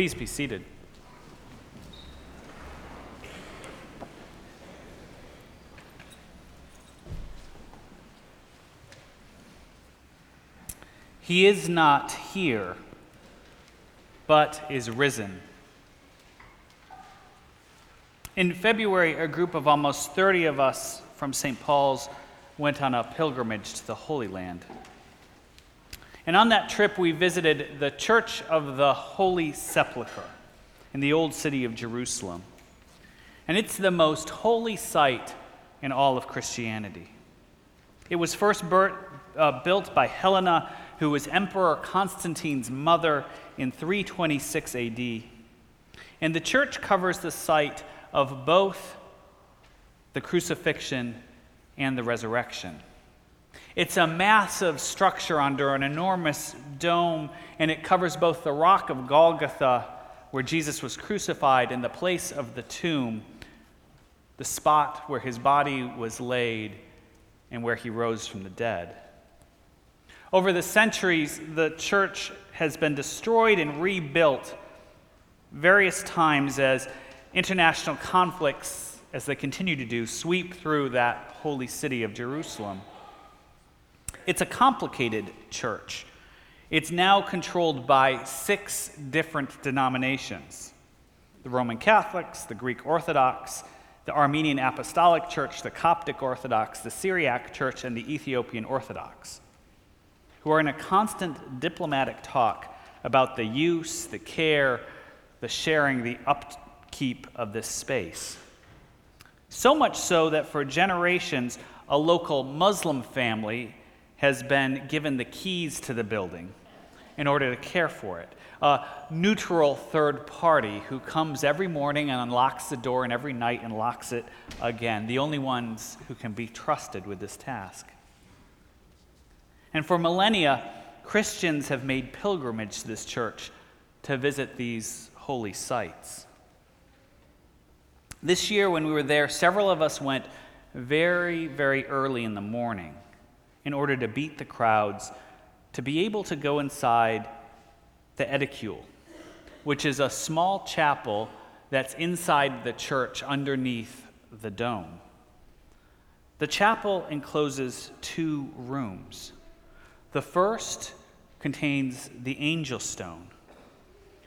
Please be seated. He is not here, but is risen. In February, a group of almost 30 of us from St. Paul's went on a pilgrimage to the Holy Land. And on that trip, we visited the Church of the Holy Sepulchre in the old city of Jerusalem. And it's the most holy site in all of Christianity. It was first built by Helena, who was Emperor Constantine's mother in 326 AD. And the church covers the site of both the crucifixion and the resurrection. It's a massive structure under an enormous dome, and it covers both the rock of Golgotha, where Jesus was crucified, and the place of the tomb, the spot where his body was laid and where he rose from the dead. Over the centuries, the church has been destroyed and rebuilt various times as international conflicts, as they continue to do, sweep through that holy city of Jerusalem. It's a complicated church. It's now controlled by 6 different denominations: the Roman Catholics, the Greek Orthodox, the Armenian Apostolic Church, the Coptic Orthodox, the Syriac Church, and the Ethiopian Orthodox, who are in a constant diplomatic talk about the use, the care, the sharing, the upkeep of this space. So much so that for generations, a local Muslim family has been given the keys to the building in order to care for it. A neutral third party who comes every morning and unlocks the door, and every night and locks it again, the only ones who can be trusted with this task. And for millennia, Christians have made pilgrimage to this church to visit these holy sites. This year, when we were there, several of us went very, very early in the morning in order to beat the crowds, to be able to go inside the edicule, which is a small chapel that's inside the church underneath the dome. The chapel encloses 2 rooms. The first contains the angel stone,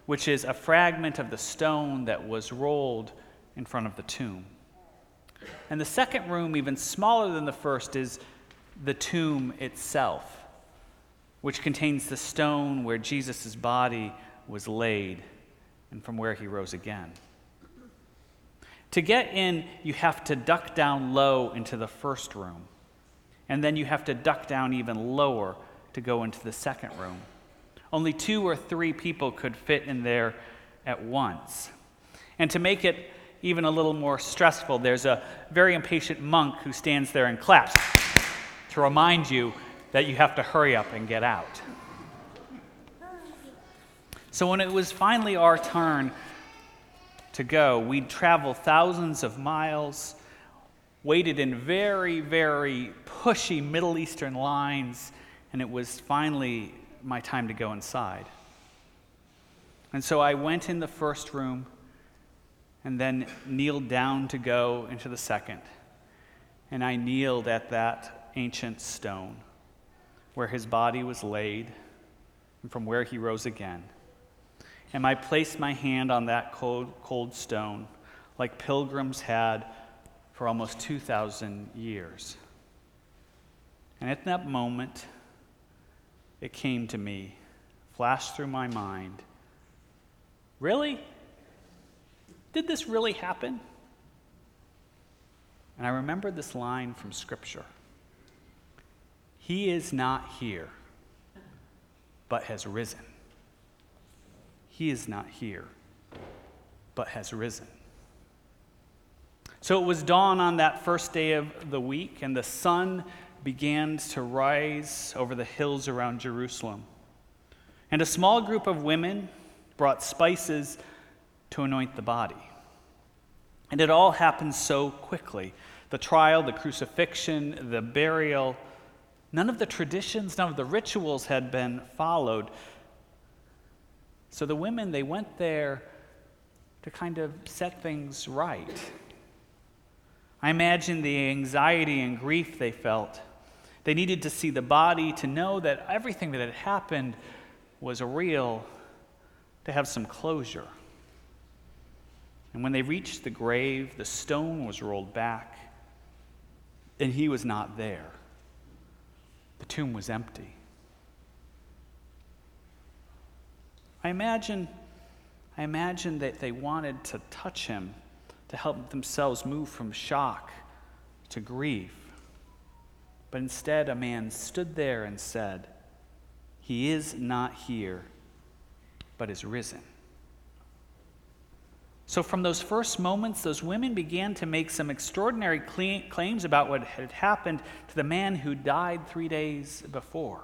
which is a fragment of the stone that was rolled in front of the tomb. And the second room, even smaller than the first, is the tomb itself, which contains the stone where Jesus' body was laid and from where he rose again. To get in, you have to duck down low into the first room, and then you have to duck down even lower to go into the second room. Only 2 or 3 people could fit in there at once. And to make it even a little more stressful, there's a very impatient monk who stands there and claps to remind you that you have to hurry up and get out. So when it was finally our turn to go, we'd traveled thousands of miles, waited in very, very pushy Middle Eastern lines, and it was finally my time to go inside. And so I went in the first room and then kneeled down to go into the second. And I kneeled at that ancient stone where his body was laid and from where he rose again. And I placed my hand on that cold stone like pilgrims had for almost 2,000 years. And at that moment, it came to me, flashed through my mind, really? Did this really happen? And I remembered this line from Scripture: "He is not here, but has risen." He is not here, but has risen. So it was dawn on that first day of the week, and the sun began to rise over the hills around Jerusalem. And a small group of women brought spices to anoint the body. And it all happened so quickly. The trial, the crucifixion, the burial. None of the traditions, none of the rituals had been followed. So the women, they went there to kind of set things right. I imagine the anxiety and grief they felt. They needed to see the body, to know that everything that had happened was real, to have some closure. And when they reached the grave, the stone was rolled back, and he was not there. The tomb was empty. I imagine that they wanted to touch him, to help themselves move from shock to grief. But instead, a man stood there and said, "He is not here, but is risen." So from those first moments, those women began to make some extraordinary claims about what had happened to the man who died 3 days before.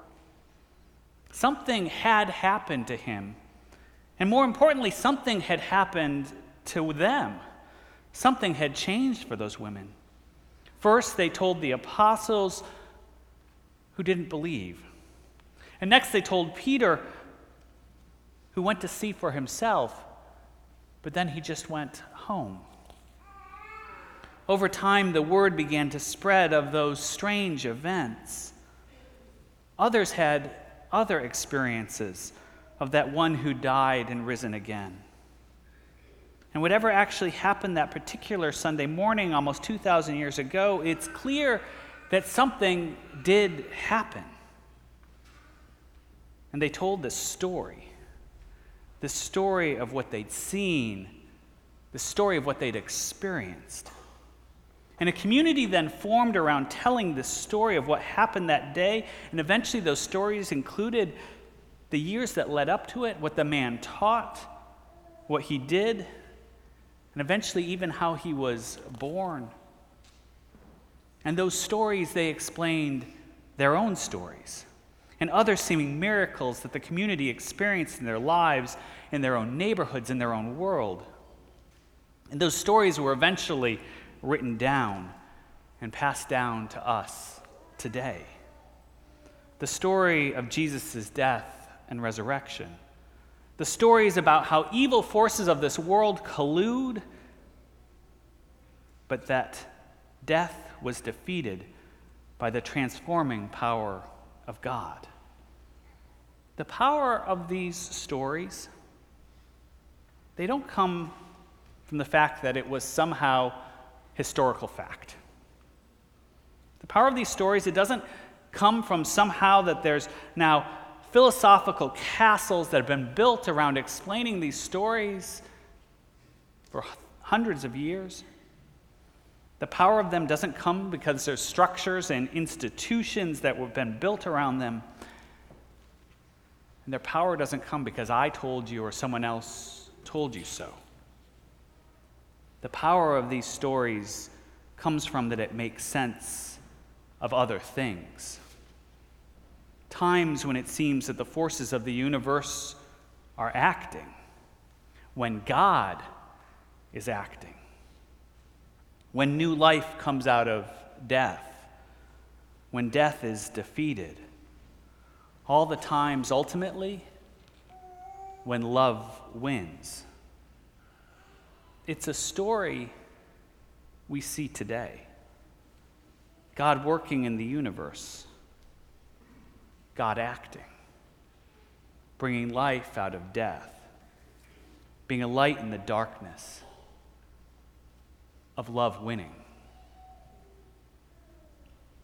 Something had happened to him, and more importantly, something had happened to them. Something had changed for those women. First, they told the apostles, who didn't believe. And next, they told Peter, who went to see for himself, but then he just went home. Over time, the word began to spread of those strange events. Others had other experiences of that one who died and risen again. And whatever actually happened that particular Sunday morning almost 2,000 years ago, it's clear that something did happen. And they told the story of what they'd seen, the story of what they'd experienced. And a community then formed around telling the story of what happened that day, and eventually those stories included the years that led up to it, what the man taught, what he did, and eventually even how he was born. And those stories, they explained their own stories and other seeming miracles that the community experienced in their lives, in their own neighborhoods, in their own world. And those stories were eventually written down and passed down to us today. The story of Jesus' death and resurrection. The stories about how evil forces of this world collude, but that death was defeated by the transforming power of God. The power of these stories, they don't come from the fact that it was somehow historical fact. The power of these stories, it doesn't come from somehow that there's now philosophical castles that have been built around explaining these stories for hundreds of years. The power of them doesn't come because there's structures and institutions that have been built around them. And their power doesn't come because I told you or someone else told you so. The power of these stories comes from that it makes sense of other things. Times when it seems that the forces of the universe are acting, when God is acting, when new life comes out of death, when death is defeated, all the times ultimately when love wins. It's a story we see today. God working in the universe, God acting, bringing life out of death, being a light in the darkness, of love winning.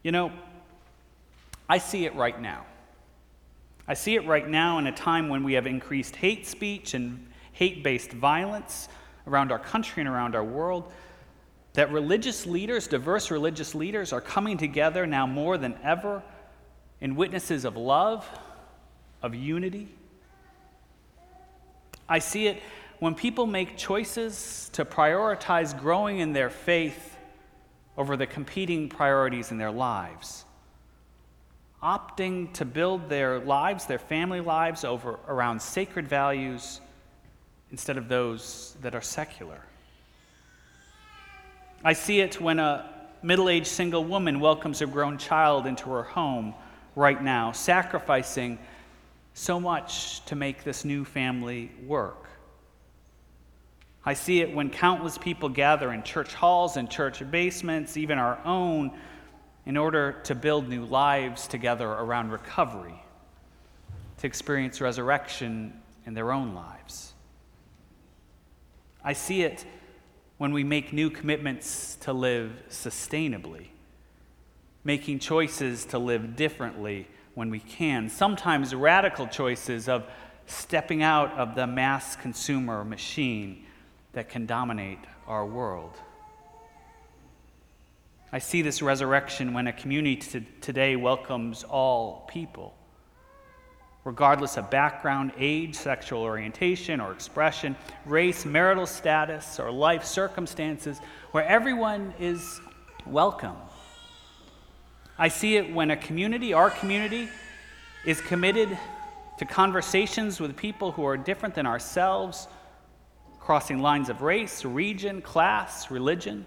You know, I see it right now. I see it right now in a time when we have increased hate speech and hate-based violence around our country and around our world, that religious leaders, diverse religious leaders, are coming together now more than ever in witnesses of love, of unity. I see it when people make choices to prioritize growing in their faith over the competing priorities in their lives, opting to build their lives, their family lives, around sacred values instead of those that are secular. I see it when a middle-aged single woman welcomes a grown child into her home right now, sacrificing so much to make this new family work. I see it when countless people gather in church halls and church basements, even our own, in order to build new lives together around recovery, to experience resurrection in their own lives. I see it when we make new commitments to live sustainably, making choices to live differently when we can, sometimes radical choices of stepping out of the mass consumer machine that can dominate our world. I see this resurrection when a community today welcomes all people, regardless of background, age, sexual orientation or expression, race, marital status, or life circumstances, where everyone is welcome. I see it when a community, our community, is committed to conversations with people who are different than ourselves, crossing lines of race, region, class, religion.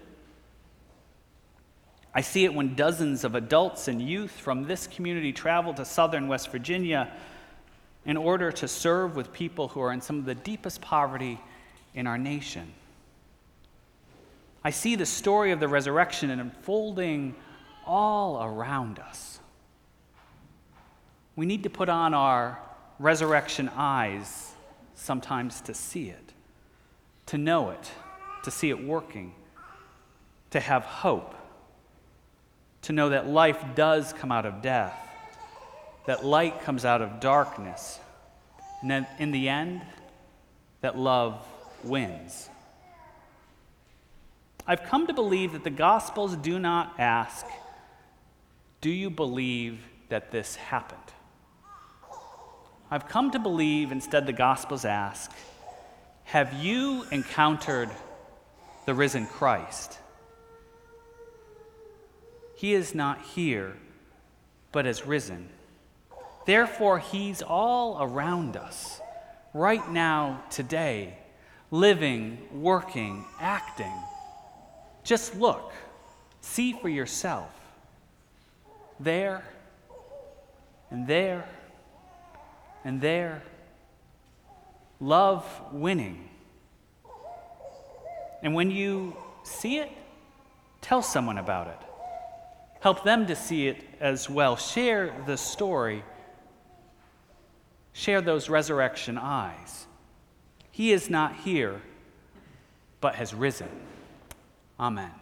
I see it when dozens of adults and youth from this community travel to southern West Virginia in order to serve with people who are in some of the deepest poverty in our nation. I see the story of the resurrection unfolding all around us. We need to put on our resurrection eyes sometimes to see it, to know it, to see it working, to have hope, to know that life does come out of death, that light comes out of darkness, and that in the end, that love wins. I've come to believe that the Gospels do not ask, "Do you believe that this happened?" I've come to believe instead the Gospels ask, "Have you encountered the risen Christ? He is not here, but has risen. Therefore, he's all around us, right now, today, living, working, acting. Just look, see for yourself. There, and there, and there. Love winning. And when you see it, tell someone about it. Help them to see it as well. Share the story. Share those resurrection eyes. He is not here, but has risen." Amen.